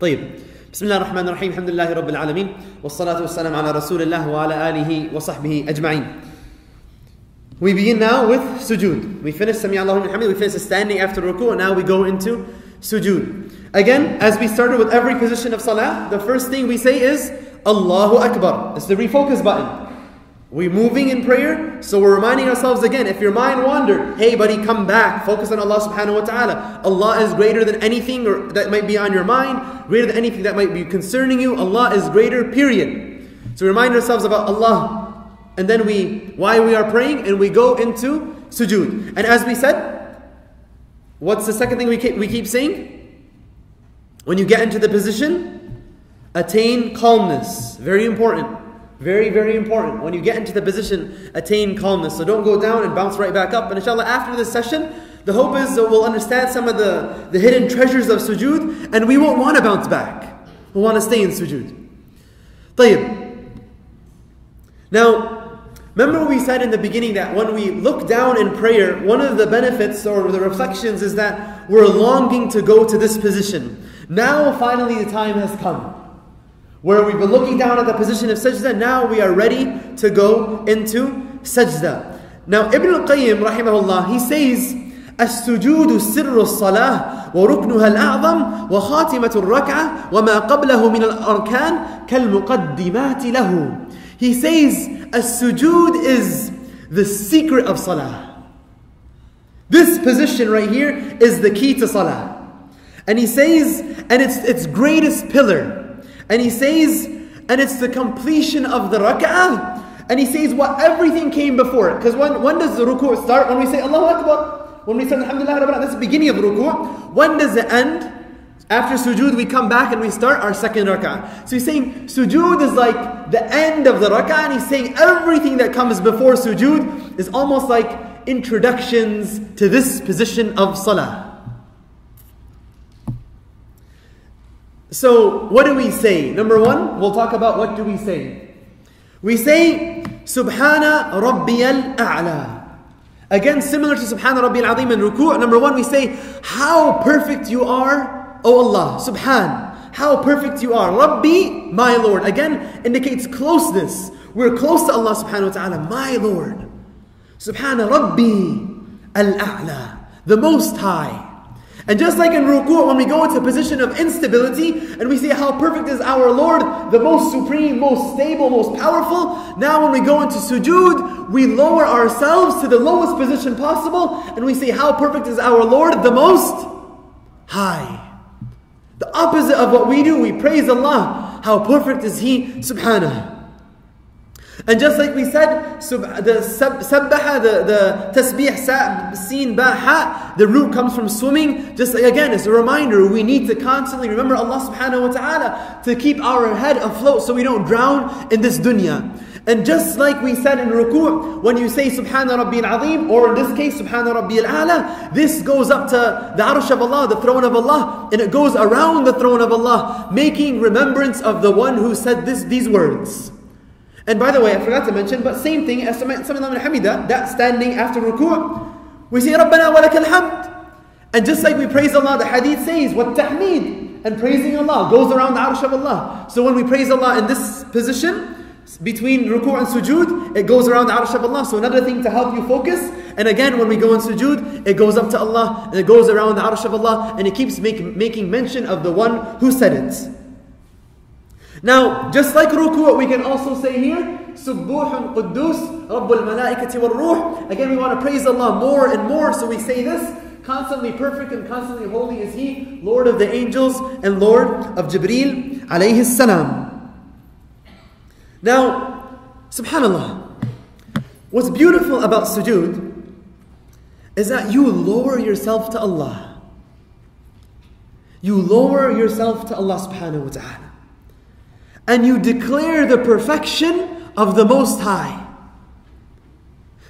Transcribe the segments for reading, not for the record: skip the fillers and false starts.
طيب بسم الله الرحمن الرحيم الحمد لله رب العالمين والصلاة والسلام على رسول الله وعلى آله وصحبه أجمعين. We begin now with sujood. We finish Sami Allahu liman hamid, we finish standing after ruku, and now we go into sujood. Again, as we started with every position of salah, the first thing we say is Allahu Akbar. It's the refocus button. We're moving in prayer, so we're reminding ourselves again, if your mind wandered, hey buddy, come back, focus on Allah subhanahu wa ta'ala. Allah is greater than anything that might be on your mind, greater than anything that might be concerning you. Allah is greater, period. So we remind ourselves about Allah. And then while we are praying, and we go into sujood. And as we said, what's the second thing we keep saying? When you get into the position, attain calmness. Very important. Very, very important. When you get into the position, attain calmness. So don't go down and bounce right back up. And inshallah, after this session, the hope is that we'll understand some of the hidden treasures of sujood, and we won't want to bounce back. We'll want to stay in sujood. طيب. Now, remember we said in the beginning that when we look down in prayer, one of the benefits or the reflections is that we're longing to go to this position. Now finally the time has come where we've been looking down at the position of sajda. Now we are ready to go into sajda. Now Ibn al-Qayyim rahimahullah, he says, السجود سر الصلاة وركنها الأعظم وخاتمة الركعة وما قبله من الأركان كالمقدمات له. He says, as-sujood is the secret of salah. This position right here is the key to salah. And he says, and it's its greatest pillar. And he says, and it's the completion of the rak'ah. And he says, what everything came before it. Because when does the ruku' start? When we say Allahu Akbar. When we say Alhamdulillah Rabbil Alamin, that's the beginning of ruku'. When does it end? After sujood, we come back and we start our second rak'ah. So he's saying sujood is like the end of the rak'ah, and he's saying everything that comes before sujood is almost like introductions to this position of salah. So what do we say? Number one, we'll talk about what do we say. We say Subhana Rabbi al-A'la. Again, similar to Subhana Rabbi al-Azeem and ruku'. Number one, we say how perfect you are. Oh Allah, Subhan, how perfect you are. Rabbi, my Lord. Again, indicates closeness. We're close to Allah subhanahu wa ta'ala, my Lord. Subhana Rabbi al-A'la, the Most High. And just like in ruku', when we go into a position of instability, and we say how perfect is our Lord, the most supreme, most stable, most powerful. Now when we go into sujood, we lower ourselves to the lowest position possible, and we say how perfect is our Lord, the Most High. The opposite of what we do, we praise Allah. How perfect is He, Subhanahu. And just like we said, the tasbih, sin, ba, the root comes from swimming. Just like, again, it's a reminder, we need to constantly remember Allah subhanahu wa ta'ala to keep our head afloat so we don't drown in this dunya. And just like we said in ruku', when you say Subhana Rabbi al-Azeem, or in this case Subhana Rabbi al-A'la, this goes up to the Arsh of Allah, the throne of Allah, and it goes around the throne of Allah, making remembrance of the one who said these words. And by the way, I forgot to mention, but same thing as Sami Allahu liman hamida, that standing after ruku', we say Rabbana wa lakal hamd. And just like we praise Allah, the hadith says, Wat tahmeed, and praising Allah goes around the Arsh of Allah. So when we praise Allah in this position, between ruku' and sujood, it goes around the Arsh of Allah. So another thing to help you focus. And again, when we go in sujood, it goes up to Allah, and it goes around the Arsh of Allah, and it keeps making mention of the one who said it. Now, just like ruku', we can also say here, Subbuhun Quddus, Rabbul Malaikati wal Ruh. Again, we want to praise Allah more and more, so we say this, constantly perfect and constantly holy is He, Lord of the angels and Lord of Jibreel, alayhi salam. Now, subhanallah, what's beautiful about sujood is that you lower yourself to Allah. You lower yourself to Allah subhanahu wa ta'ala. And you declare the perfection of the Most High.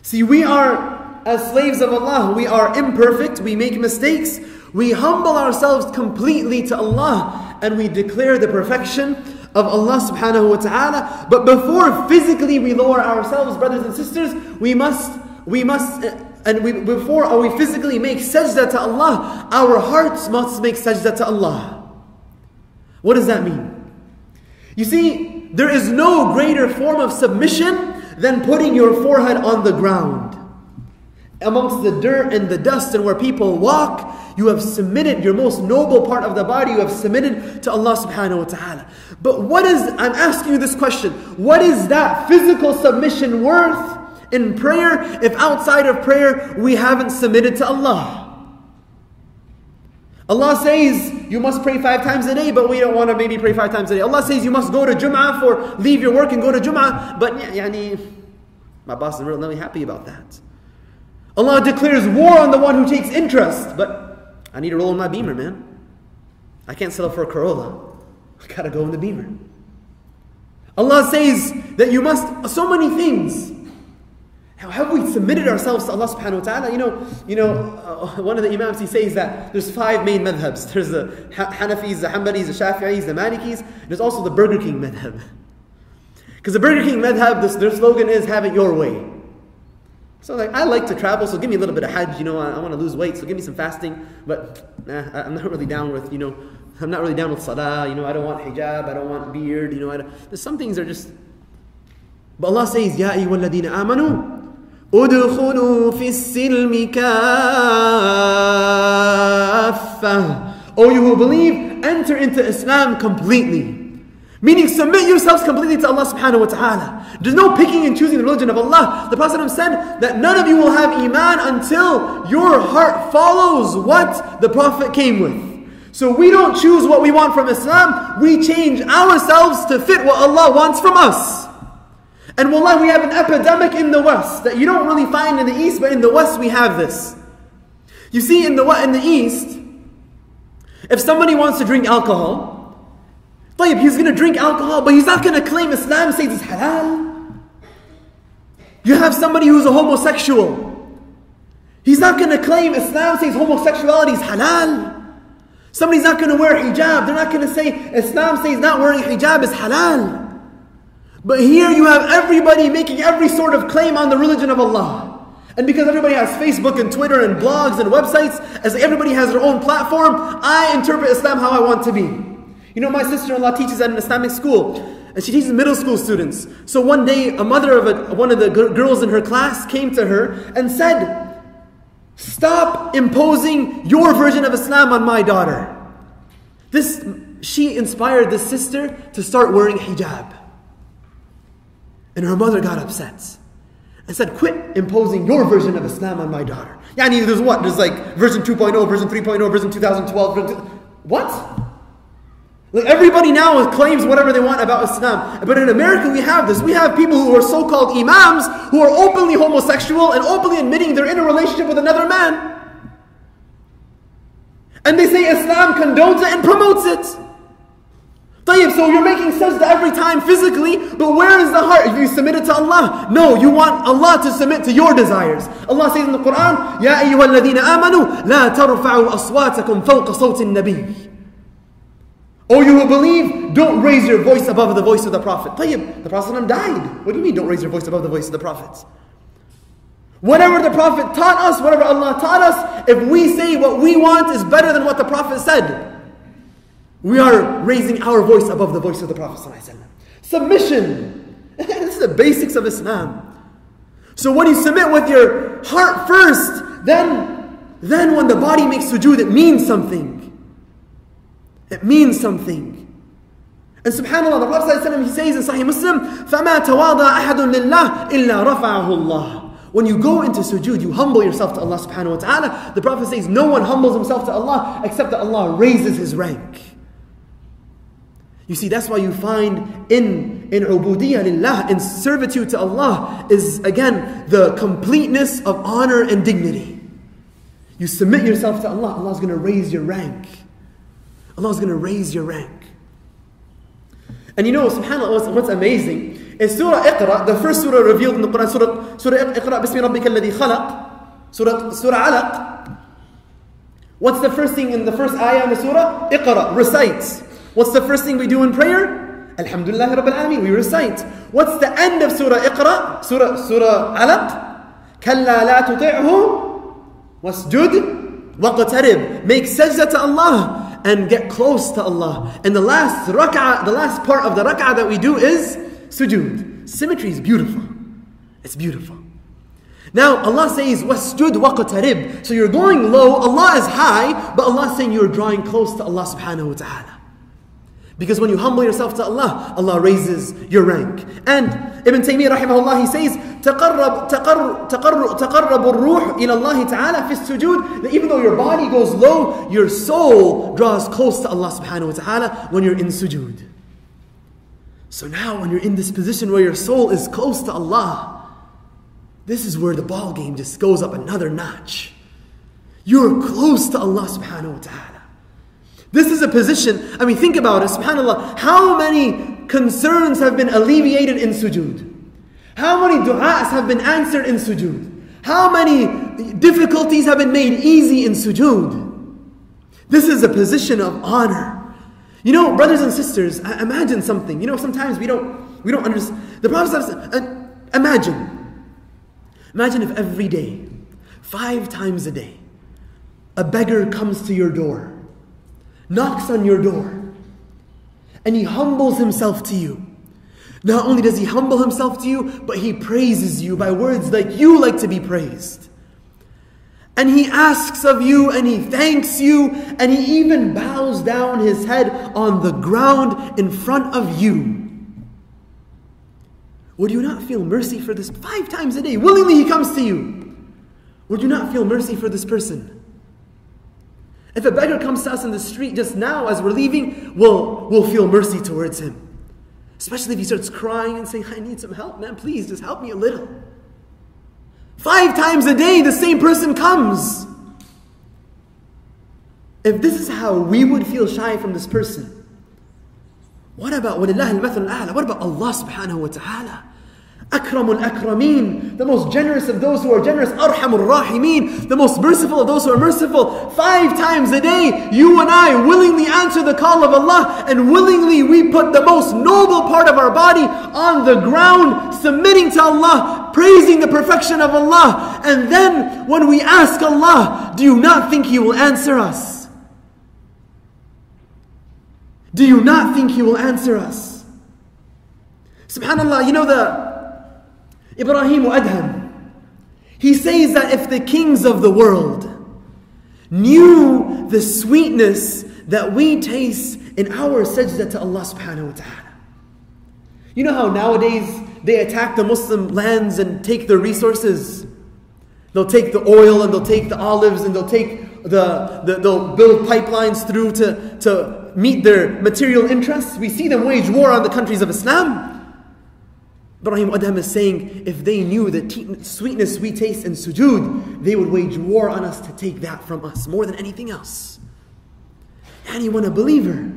See, we are, as slaves of Allah, we are imperfect, we make mistakes, we humble ourselves completely to Allah, and we declare the perfection of Allah subhanahu wa ta'ala. But before physically we lower ourselves, brothers and sisters, before we physically make sajda to Allah, our hearts must make sajda to Allah. What does that mean? You see, there is no greater form of submission than putting your forehead on the ground. Amongst the dirt and the dust and where people walk, you have submitted your most noble part of the body, you have submitted to Allah subhanahu wa ta'ala. But I'm asking you this question, what is that physical submission worth in prayer if outside of prayer we haven't submitted to Allah? Allah says you must pray 5 times a day, but we don't want to maybe pray 5 times a day. Allah says you must go to Jum'ah for leave your work and go to Jum'ah, but my boss is really happy about that. Allah declares war on the one who takes interest, but I need to roll in my Beamer, man. I can't settle for a Corolla. I gotta go in the Beamer. Allah says that you must, so many things. How have we submitted ourselves to Allah subhanahu wa ta'ala? One of the Imams, he says that there's 5 main madhabs. There's the Hanafis, the Hanbalis, the Shafi'is, the Malikis. There's also the Burger King madhab. Because the Burger King madhab, their slogan is, have it your way. So I like to travel, so give me a little bit of hajj, I want to lose weight, so give me some fasting, but I'm not really down with, I'm not really down with salah, I don't want hijab, I don't want beard, there's some things that are just, but Allah says, Ya ayyuhal ladina amanu, udkhulu fi silmi kaffah. O you who believe, enter into Islam completely. Meaning, submit yourselves completely to Allah subhanahu wa ta'ala. There's no picking and choosing the religion of Allah. The Prophet said that none of you will have iman until your heart follows what the Prophet came with. So we don't choose what we want from Islam. We change ourselves to fit what Allah wants from us. And wallah, we have an epidemic in the West that you don't really find in the East, but in the West we have this. You see, in the East, if somebody wants to drink alcohol, he's going to drink alcohol, but he's not going to claim Islam, say it's halal. You have somebody who's a homosexual. He's not going to claim Islam, says homosexuality is halal. Somebody's not going to wear hijab. They're not going to say Islam says not wearing hijab is halal. But here you have everybody making every sort of claim on the religion of Allah. And because everybody has Facebook and Twitter and blogs and websites, as everybody has their own platform, I interpret Islam how I want to be. My sister-in-law teaches at an Islamic school, and she teaches middle school students. So one day, a mother of one of the girls in her class came to her and said, "Stop imposing your version of Islam on my daughter." She inspired this sister to start wearing hijab. And her mother got upset and said, "Quit imposing your version of Islam on my daughter." There's what? There's version 2.0, version 3.0, version 2012. What? Everybody now claims whatever they want about Islam. But in America we have this. We have people who are so-called imams who are openly homosexual and openly admitting they're in a relationship with another man. And they say Islam condones it and promotes it. So you're making sajda every time physically, but where is the heart? If you submit it to Allah? No, you want Allah to submit to your desires. Allah says in the Quran, يَا أَيُّهَا الَّذِينَ آمَنُوا لَا تَرْفَعُوا أَصْوَاتَكُمْ فَوْقَ صَوْتِ النَّبِيِّ. Oh, you who believe, don't raise your voice above the voice of the Prophet. The Prophet died. What do you mean don't raise your voice above the voice of the Prophet? Whatever the Prophet taught us, whatever Allah taught us, if we say what we want is better than what the Prophet said, we are raising our voice above the voice of the Prophet. Submission. This is the basics of Islam. So when you submit with your heart first, then when the body makes sujood, it means something. It means something. And subhanAllah, the Prophet ﷺ, he says in Sahih Muslim, فَمَا تَوَاضَى أَحَدٌ لِلَّهِ إِلَّا رَفَعَهُ اللَّهُ. When you go into sujood, you humble yourself to Allah subhanahu wa ta'ala. The Prophet says, no one humbles himself to Allah except that Allah raises his rank. You see, that's why you find in ubudiyya lillah, in servitude to Allah, is again the completeness of honor and dignity. You submit yourself to Allah, Allah's going to raise your rank. Allah's going to raise your rank. And subhanAllah, what's amazing is Surah Iqra, the first surah revealed in the Quran, Surah Iqra, Bismi Rabbika alladhi khalaq, Surah Alaq. What's the first thing in the first ayah in the surah? Iqra, recite. What's the first thing we do in prayer? Alhamdulillah Rabbil Alameen, we recite. What's the end of Surah Iqra, Surah Alaq? Kalla la tuti'hu wasjud waqtarib. Make sajda to Allah. and get close to Allah. And the last rak'ah, the last part of the rak'ah that we do is sujood. Symmetry is beautiful. It's beautiful. Now Allah says, وَاسْجُدْ وَقْتَرِبْ. So you're going low, Allah is high, but Allah is saying you're drawing close to Allah subhanahu wa ta'ala. Because when you humble yourself to Allah, Allah raises your rank. And Ibn Taymiyyah rahimahullah, he says, تَقَرَّبُ الرُّوحُ إِلَى اللَّهِ تَعَالَى فِي السُّجُودِ. That even though your body goes low, your soul draws close to Allah subhanahu wa ta'ala when you're in sujood. So now when you're in this position where your soul is close to Allah, this is where the ball game just goes up another notch. You're close to Allah subhanahu wa ta'ala. This is a position, I mean, think about it, subhanAllah, how many concerns have been alleviated in sujood? How many du'as have been answered in sujood? How many difficulties have been made easy in sujood? This is a position of honor. You know, brothers and sisters, imagine something. You know, sometimes we don't understand. The Prophet said, imagine if every day, 5 times a day, a beggar comes to your door, knocks on your door, and he humbles himself to you. Not only does he humble himself to you, but he praises you by words that you like to be praised. And he asks of you, and he thanks you, and he even bows down his head on the ground in front of you. Would you not feel mercy for this? 5 times a day, willingly he comes to you. Would you not feel mercy for this person? If a beggar comes to us in the street just now as we're leaving, we'll feel mercy towards him. Especially if he starts crying and saying, I need some help, man, please just help me a little. 5 times a day, the same person comes. If this is how we would feel shy from this person, what about وَلِلَّهِ الْمَثَلُ الْأَعْلَى? What about Allah subhanahu wa ta'ala? Akramul Akrameen, the most generous of those who are generous. Arhamur Rahimeen, the most merciful of those who are merciful. 5 times a day, you and I willingly answer the call of Allah, and willingly we put the most noble part of our body on the ground, submitting to Allah, praising the perfection of Allah. And then when we ask Allah, do you not think He will answer us? Do you not think He will answer us? SubhanAllah, you know the Ibrahim Adham, he says that if the kings of the world knew the sweetness that we taste in our sajda to Allah subhanahu wa ta'ala. You know how nowadays they attack the Muslim lands and take their resources? They'll take the oil and they'll take the olives and they'll take they'll build pipelines through to meet their material interests. We see them wage war on the countries of Islam. Ibrahim Adham is saying, if they knew the sweetness we taste in sujood, they would wage war on us to take that from us more than anything else. Anyone a believer?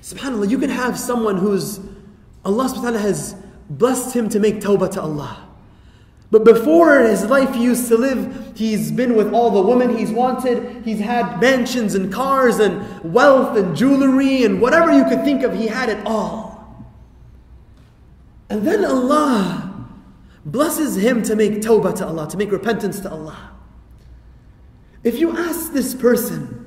SubhanAllah, you can have someone who's, Allah subhanahu wa ta'ala has blessed him to make tawbah to Allah. But before his life he used to live, he's been with all the women he's wanted, he's had mansions and cars and wealth and jewelry and whatever you could think of, he had it all. And then Allah blesses him to make tawbah to Allah, to make repentance to Allah. If you ask this person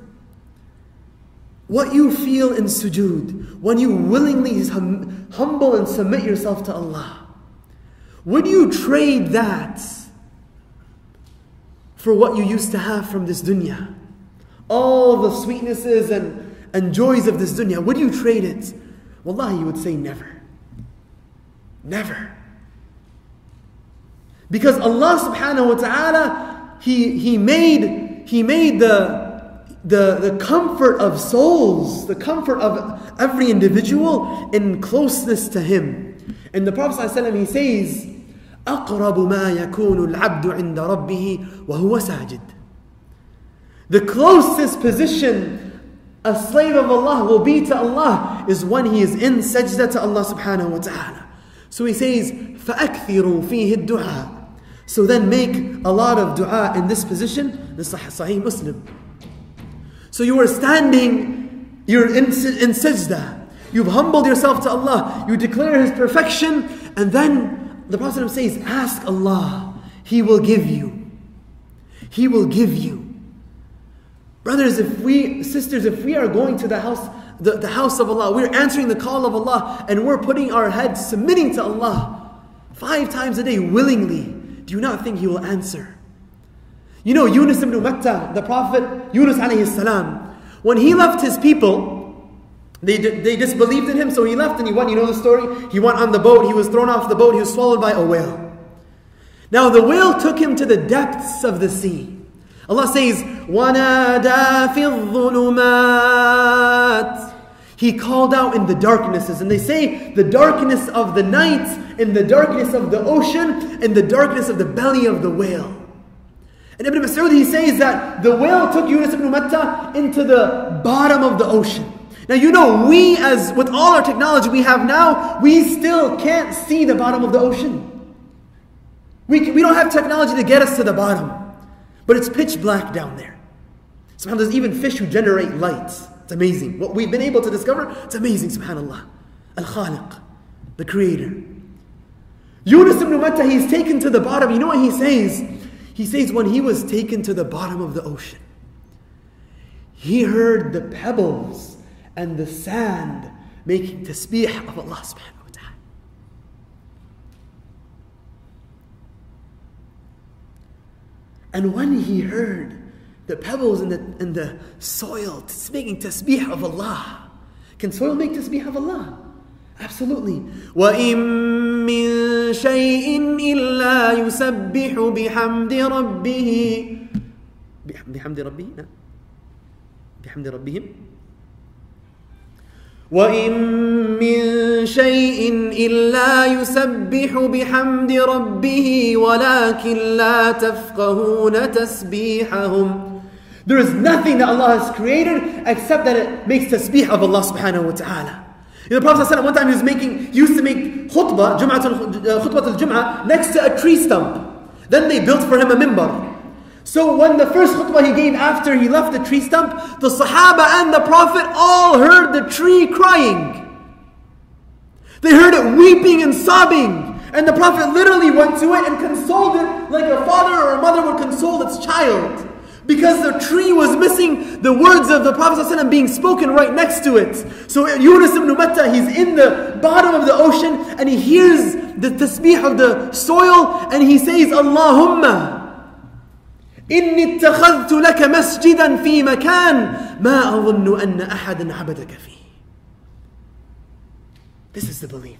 what you feel in sujood, when you willingly humble and submit yourself to Allah, would you trade that for what you used to have from this dunya? All the sweetnesses and joys of this dunya, would you trade it? Wallahi, you would say never. Never. Because Allah subhanahu wa ta'ala, He made the comfort of souls, the comfort of every individual in closeness to Him. And the Prophet ﷺ, he says, أَقْرَبُ مَا يَكُونُ الْعَبْدُ عِنْدَ رَبِّهِ وَهُوَ سَاجِدٌ. The closest position a slave of Allah will be to Allah is when he is in sajda to Allah subhanahu wa ta'ala. So he says, فَأَكْثِرُوا فِيهِ الدُّعَاءِ. So then make a lot of dua in this position. This is Sahih Muslim. So you are standing, you're in sajda. You've humbled yourself to Allah. You declare His perfection. And then the Prophet says, ask Allah. He will give you. He will give you. Brothers, sisters, if we are going to the house of Allah, we're answering the call of Allah, and we're putting our heads, submitting to Allah 5 times a day willingly, do you not think He will answer? You know, Yunus ibn Matta, the Prophet Yunus alayhi salam, when he left his people, they disbelieved in him, so he left and he went, you know the story? He went on the boat, he was thrown off the boat, he was swallowed by a whale. Now the whale took him to the depths of the sea. Allah says, وَنَادَى فِي الظُّلُمَاتِ He called out in the darknesses. And they say the darkness of the night, in the darkness of the ocean, in the darkness of the belly of the whale. And Ibn Mas'ud, he says that the whale took Yunus ibn Matta into the bottom of the ocean. Now you know, we as with all our technology we have now, we still can't see the bottom of the ocean. We don't have technology to get us to the bottom. But it's pitch black down there. Sometimes there's even fish who generate light. It's amazing. What we've been able to discover, it's amazing, subhanAllah. Al-Khaliq, the Creator. Yunus ibn Matta, he's taken to the bottom. You know what he says? He says when he was taken to the bottom of the ocean, he heard the pebbles and the sand making tasbih of Allah subhanahu wa ta'ala. And when he heard the pebbles and the soil making tasbih of Allah, can soil make tasbih of Allah? Absolutely. وَإِن مِّن شَيْءٍ إِلَّا يُسَبِّحُ بِحَمْدِ رَبِّهِ بِحَمْدِ رَبِّهِمْ وَإِن مِّن شَيْءٍ إِلَّا يُسَبِّحُ بِحَمْدِ رَبِّهِ وَلَكِنْ لَا تَفْقَهُونَ تَسْبِيحَهُمْ There is nothing that Allah has created except that it makes tasbih of Allah subhanahu wa ta'ala. You know, the Prophet ﷺ, one time he used to make khutbah, khutbah al-jum'ah, next to a tree stump. Then they built for him a minbar. So when the first khutbah he gave after he left the tree stump, the Sahaba and the Prophet all heard the tree crying. They heard it weeping and sobbing. And the Prophet literally went to it and consoled it like a father or a mother would console its child. Because the tree was missing the words of the Prophet ﷺ being spoken right next to it. So Yunus ibn Matta, he's in the bottom of the ocean and he hears the tasbih of the soil and he says, Allahumma إِنِّي اتَّخَذْتُ لَكَ مَسْجِدًا فِي مَكَانٍ مَا أَظُنُّ أَنَّ أَحَدًا عَبَدَكَ فِيهِ This is the believer.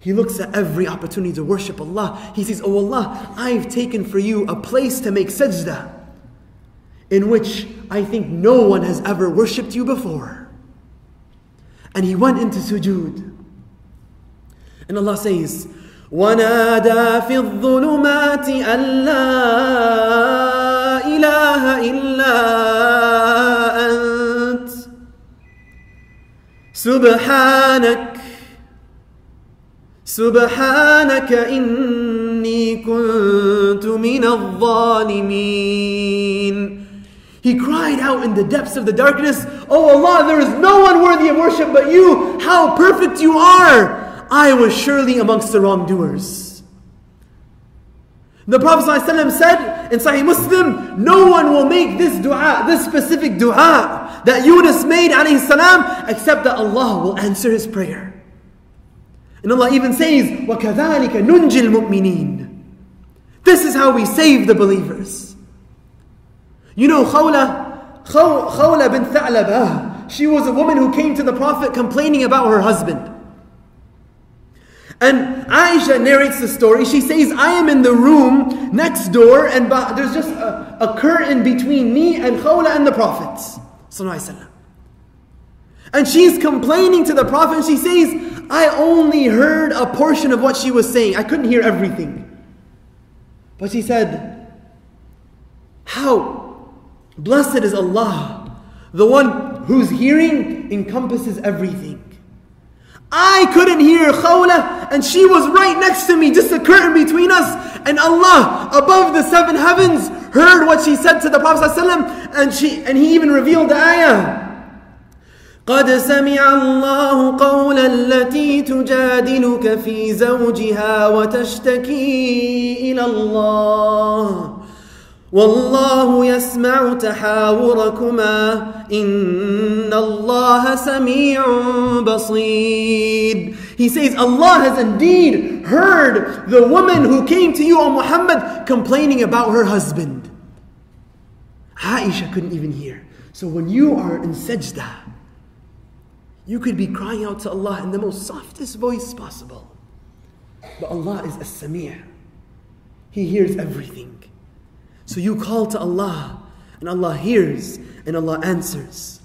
He looks at every opportunity to worship Allah. He says, Oh Allah, I've taken for you a place to make sajda in which I think no one has ever worshipped you before. And he went into sujood. And Allah says, وَنَادَى فِي الظُّلُمَاتِ أَلَّا إِلَهَ إِلَّا أَنْتَ سُبْحَانَكَ إِنِّي كُنْتُ مِنَ الظَّالِمِينَ He cried out in the depths of the darkness, Oh Allah, there is no one worthy of worship but you. How perfect you are! I was surely amongst the wrongdoers. The Prophet ﷺ said in Sahih Muslim, no one will make this dua, this specific dua that Yunus made alayhi salam, except that Allah will answer his prayer. And Allah even says, وَكَذَلِكَ نُنْجِ الْمُؤْمِنِينَ This is how we save the believers. You know, Khawla bin Tha'labah, she was a woman who came to the Prophet complaining about her husband. And Aisha narrates the story. She says, I am in the room next door and there's just a curtain between me and Khawla and the Prophet. And she's complaining to the Prophet and she says, I only heard a portion of what she was saying. I couldn't hear everything. But she said, How blessed is Allah, the one whose hearing encompasses everything. I couldn't hear Khawla and she was right next to me, just a curtain between us. And Allah above the 7 heavens heard what she said to the Prophet ﷺ, and he even revealed the ayah. قَدْ سَمِعَ اللَّهُ قَوْلَ الَّتِي تُجَادِلُكَ فِي زَوْجِهَا وَتَشْتَكِي إِلَى اللَّهِ وَاللَّهُ يَسْمَعُ تَحَاوُرَكُمَا إِنَّ اللَّهَ سَمِيعٌ بَصِيرٌ. He says, Allah has indeed heard the woman who came to you, O Muhammad, complaining about her husband. Aisha couldn't even hear. So when you are in sajda, you could be crying out to Allah in the most softest voice possible. But Allah is as-Sami'. He hears everything. So you call to Allah, and Allah hears, and Allah answers.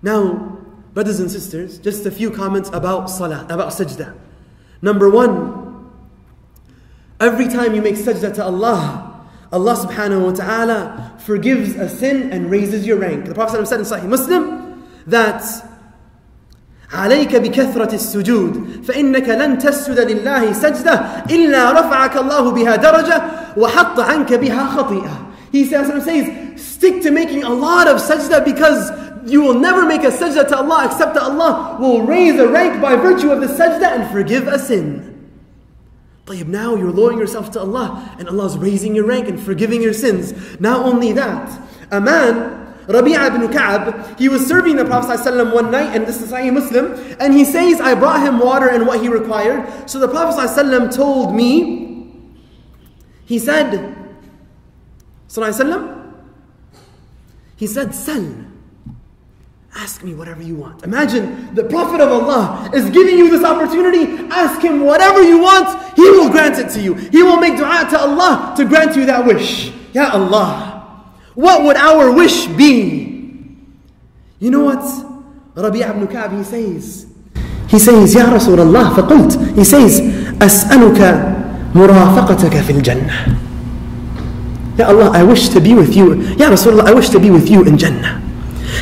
Now, brothers and sisters, just a few comments about salah, about sajda. Number one, every time you make sajda to Allah, Allah subhanahu wa ta'ala forgives a sin and raises your rank. The Prophet said in Sahih Muslim that عليك بكثرة السجود فإنك لن تسجد لله سجدة إلا رفعك الله بها درجة وحط عنك بها خطيئة. He says, stick to making a lot of sajda because you will never make a sajda to Allah except that Allah will raise a rank by virtue of the sajda and forgive a sin. طيب, now you're lowering yourself to Allah and Allah is raising your rank and forgiving your sins. Not only that, a man, Rabi'a ibn Ka'ab, he was serving the Prophet ﷺ one night, and this is Sahih Muslim, and he says, I brought him water and what he required. So the Prophet ﷺ told me, he said, Sal, ask me whatever you want. Imagine the Prophet of Allah is giving you this opportunity, ask him whatever you want, he will grant it to you. He will make dua to Allah to grant you that wish. Ya Allah, what would our wish be? You know what? Rabi'a ibn Ka'ab, he says, Ya Rasulullah, فقلت, he says, أسألك مرافقتك في الجنة. Ya Allah, I wish to be with you. Ya Rasulullah, I wish to be with you in Jannah.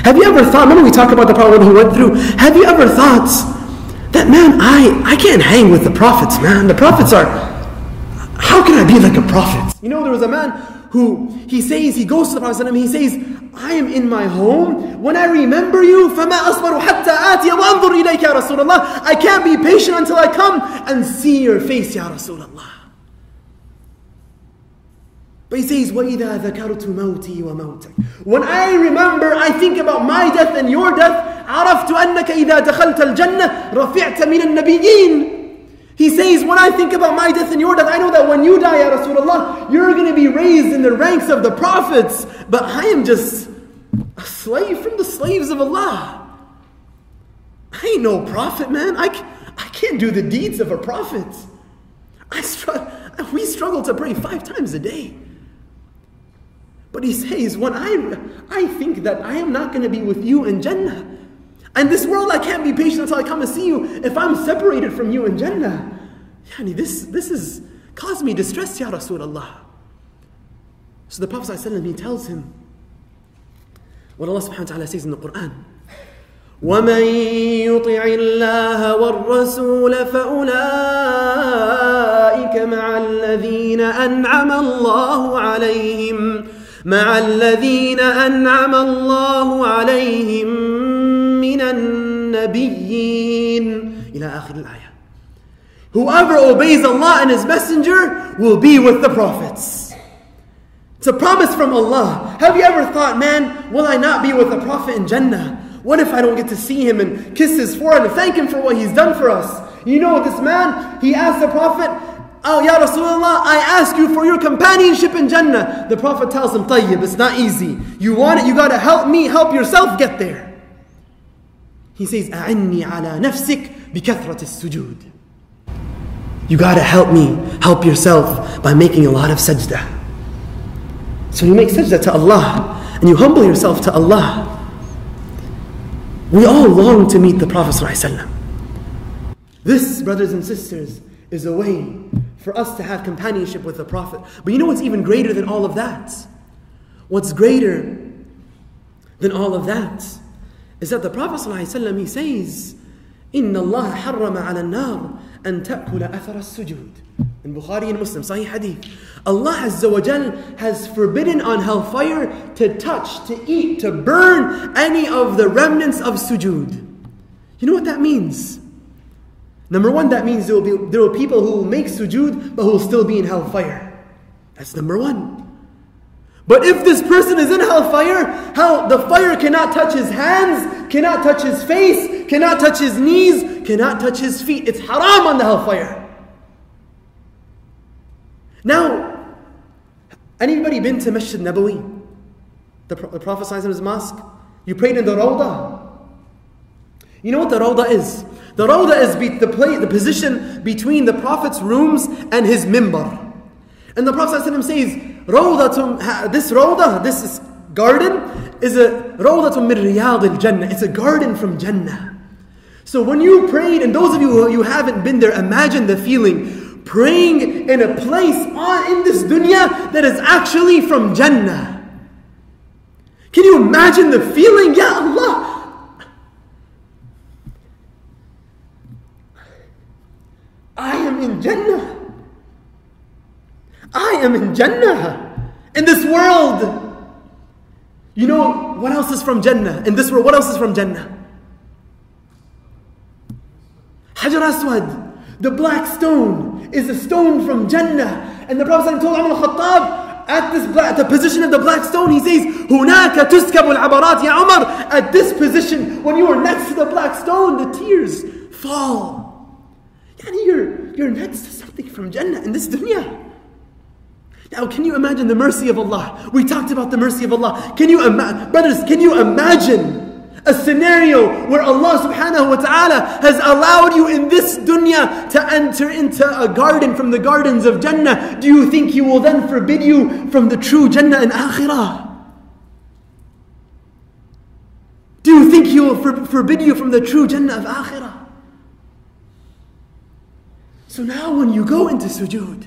Have you ever thought, remember we talked about the problem he went through, have you ever thought that, man, I can't hang with the prophets, man. The prophets are, how can I be like a prophet? You know, there was a man who, he says, he goes to the Prophet and he says, I am in my home. When I remember you, I can't be patient until I come and see your face, Ya Rasulullah. But he says, when I remember, I think about my death and your death. He says, when I think about my death and your death, I know that when you die, Ya Rasulullah, you're going to be raised in the ranks of the prophets. But I am just a slave from the slaves of Allah. I ain't no prophet, man. I can't do the deeds of a prophet. We struggle to pray 5 times a day. But he says, when I think that I am not going to be with you in Jannah, and this world, I can't be patient until I come and see you. If I'm separated from you in Jannah, yani this has caused me distress, Ya Rasulullah. So the Prophet ﷺ, he tells him what Allah subhanahu wa ta'ala says in the Quran. وَمَن يُطِعِ اللَّهَ وَالرَّسُولَ فَأُولَٰئِكَ مَعَ الَّذِينَ أَنْعَمَ اللَّهُ عَلَيْهِمْ من النبيين إلى آخر الآية. Whoever obeys Allah and His Messenger will be with the prophets. It's a promise from Allah. Have you ever thought, man, will I not be with the Prophet in Jannah? What if I don't get to see him and kiss his forehead and thank him for what he's done for us? You know, this man, he asked the Prophet, Oh, Ya Rasulullah, I ask you for your companionship in Jannah. The Prophet tells him, Tayyib, it's not easy. You want it, you got to help me, help yourself get there. He says, أعني على نفسك بكثرة السجود. You gotta help me, help yourself by making a lot of sajda. So you make sajda to Allah and you humble yourself to Allah. We all long to meet the Prophet ﷺ. This, brothers and sisters, is a way for us to have companionship with the Prophet. But you know what's even greater than all of that? What's greater than all of that? Is that the Prophet ﷺ, he says, إِنَّ اللَّهَ حَرَّمَ عَلَى النَّارِ أَن تَأْكُلَ أَثَرَ السُّجُودِ. In Bukhari and Muslim, Sahih Hadith. Allah Azza wa Jal has forbidden on hellfire to touch, to eat, to burn any of the remnants of sujood. You know what that means? Number one, that means there will be people who will make sujood, but who will still be in hellfire. That's number one. But if this person is in hellfire, how the fire cannot touch his hands, cannot touch his face, cannot touch his knees, cannot touch his feet. It's haram on the hellfire. Now, anybody been to Masjid Nabawi? The Prophet ﷺ's mosque? You prayed in the Rawdah. You know what the Rawdah is? The Rawdah is the position between the Prophet's rooms and his mimbar. And the Prophet ﷺ says, this garden, is a Rawdatun min Riyadil Jannah. It's a garden from Jannah. So when you prayed, and those of you who haven't been there, imagine the feeling, praying in a place in this dunya that is actually from Jannah. Can you imagine the feeling? Ya Allah! I am in Jannah. I am in Jannah, in this world. You know, what else is from Jannah? In this world, what else is from Jannah? Hajar Aswad, the black stone, is a stone from Jannah. And the Prophet told Umar al-Khattab, at the position of the black stone, he says, هُنَاكَ تُسْكَبُ الْعَبَرَاتِ يَا عُمَرْ. At this position, when you are next to the black stone, the tears fall. Yani you're next to something from Jannah in this dunya. Now, can you imagine the mercy of Allah? We talked about the mercy of Allah. Brothers, can you imagine a scenario where Allah subhanahu wa ta'ala has allowed you in this dunya to enter into a garden from the gardens of Jannah? Do you think He will then forbid you from the true Jannah and Akhirah? Do you think He will forbid you from the true Jannah of Akhirah? So now when you go into sujood,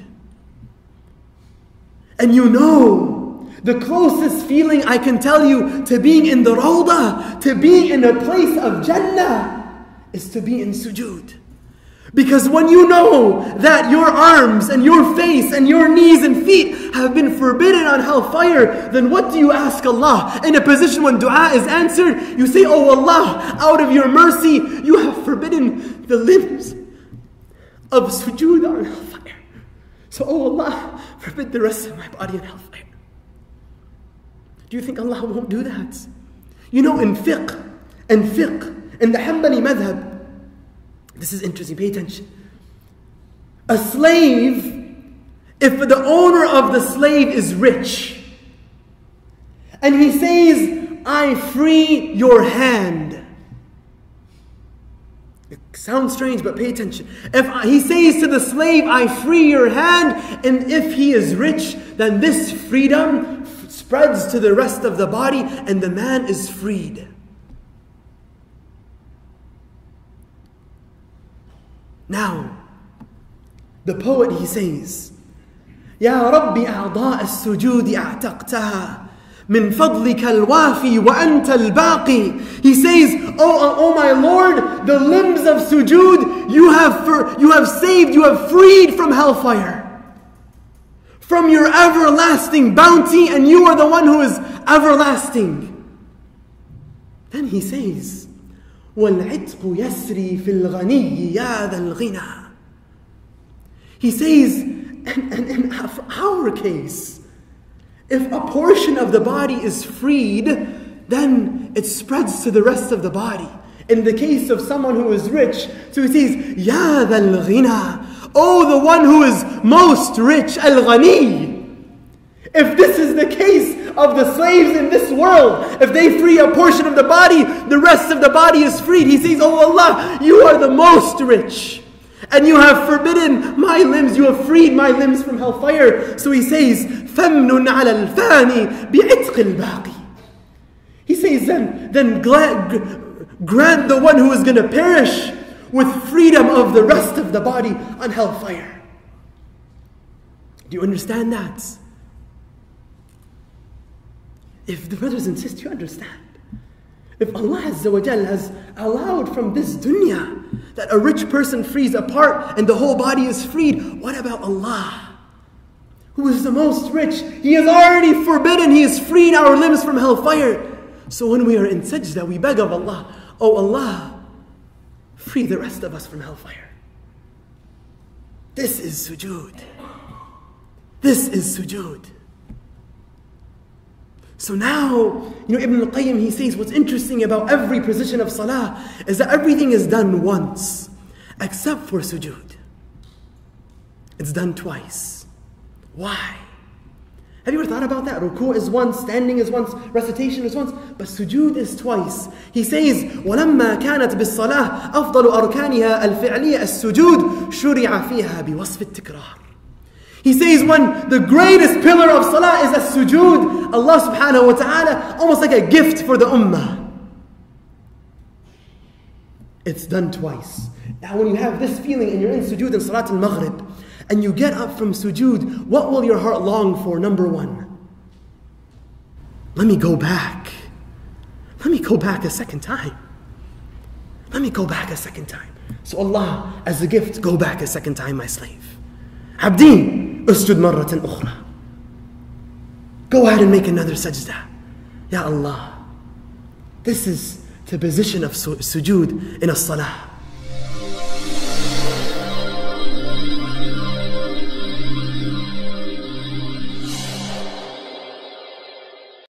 and you know, the closest feeling I can tell you to being in the Rawdah, to being in a place of Jannah, is to be in sujood. Because when you know that your arms and your face and your knees and feet have been forbidden on hellfire, then what do you ask Allah? In a position when dua is answered, you say, Oh Allah, out of your mercy, you have forbidden the limbs of sujood on hellfire. So, oh Allah, forbid the rest of my body in hellfire. Do you think Allah won't do that? You know, in fiqh, in the Hanbali madhab, this is interesting, pay attention. A slave, if the owner of the slave is rich, and he says, I free your hand. It sounds strange, but pay attention. If he says to the slave, I free your hand, and if he is rich, then this freedom spreads to the rest of the body, and the man is freed. Now, the poet, he says, Ya Rabbi a'da'a as-sujudi a'taqtaha. Min fadlika al-wafi wa anta al-baqi. He says, oh my Lord, the limbs of sujood, you have saved, you have freed from hellfire. From your everlasting bounty, and you are the one who is everlasting. Then he says, وَالْعِتْقُ يَسْرِي فِي الْغَنِيِّ يَا ذَا الْغِنَى. He says, and in our case, if a portion of the body is freed, then it spreads to the rest of the body. In the case of someone who is rich, so he says, Ya Dhal Ghina, oh the one who is most rich, Al-Ghani. If this is the case of the slaves in this world, if they free a portion of the body, the rest of the body is freed. He says, Oh Allah, you are the most rich. And you have forbidden my limbs, you have freed my limbs from hellfire. So he says, فَمْنٌ عَلَى الْفَانِي بِعِتْقِ الْبَاقِي. He says then grant the one who is going to perish with freedom of the rest of the body on hellfire. Do you understand that? If the brothers and sisters, you understand. If Allah Azza wa Jal has allowed from this dunya that a rich person frees a part and the whole body is freed, what about Allah, who is the most rich? He has already forbidden, He has freed our limbs from hellfire. So when we are in sajda, we beg of Allah, Oh Allah, free the rest of us from hellfire. This is sujood. This is sujood. So now, Ibn al-Qayyim, he says what's interesting about every position of salah is that everything is done once, except for sujood. It's done twice. Why? Have you ever thought about that? Ruku' is once, standing is once, recitation is once, but sujood is twice. He says, وَلَمَّا كَانَتْ بِالصَّلَاةِ أَفْضَلُ أَرْكَانِهَا الْفِعْلِيَ السُّجُودُ شُرِعَ فِيهَا بِوَصْفِ التِّكْرَارِ. He says when the greatest pillar of salah is as-sujood, Allah subhanahu wa ta'ala, almost like a gift for the ummah, it's done twice. Now when you have this feeling and you're in sujood in salat al-maghrib, and you get up from sujood, what will your heart long for? Number one, let me go back. Let me go back a second time. Let me go back a second time. So Allah, as a gift, go back a second time, my slave. Abdi, usjud marratan ukhra. Go ahead and make another sajda. Ya Allah, this is the position of sujood in a salah.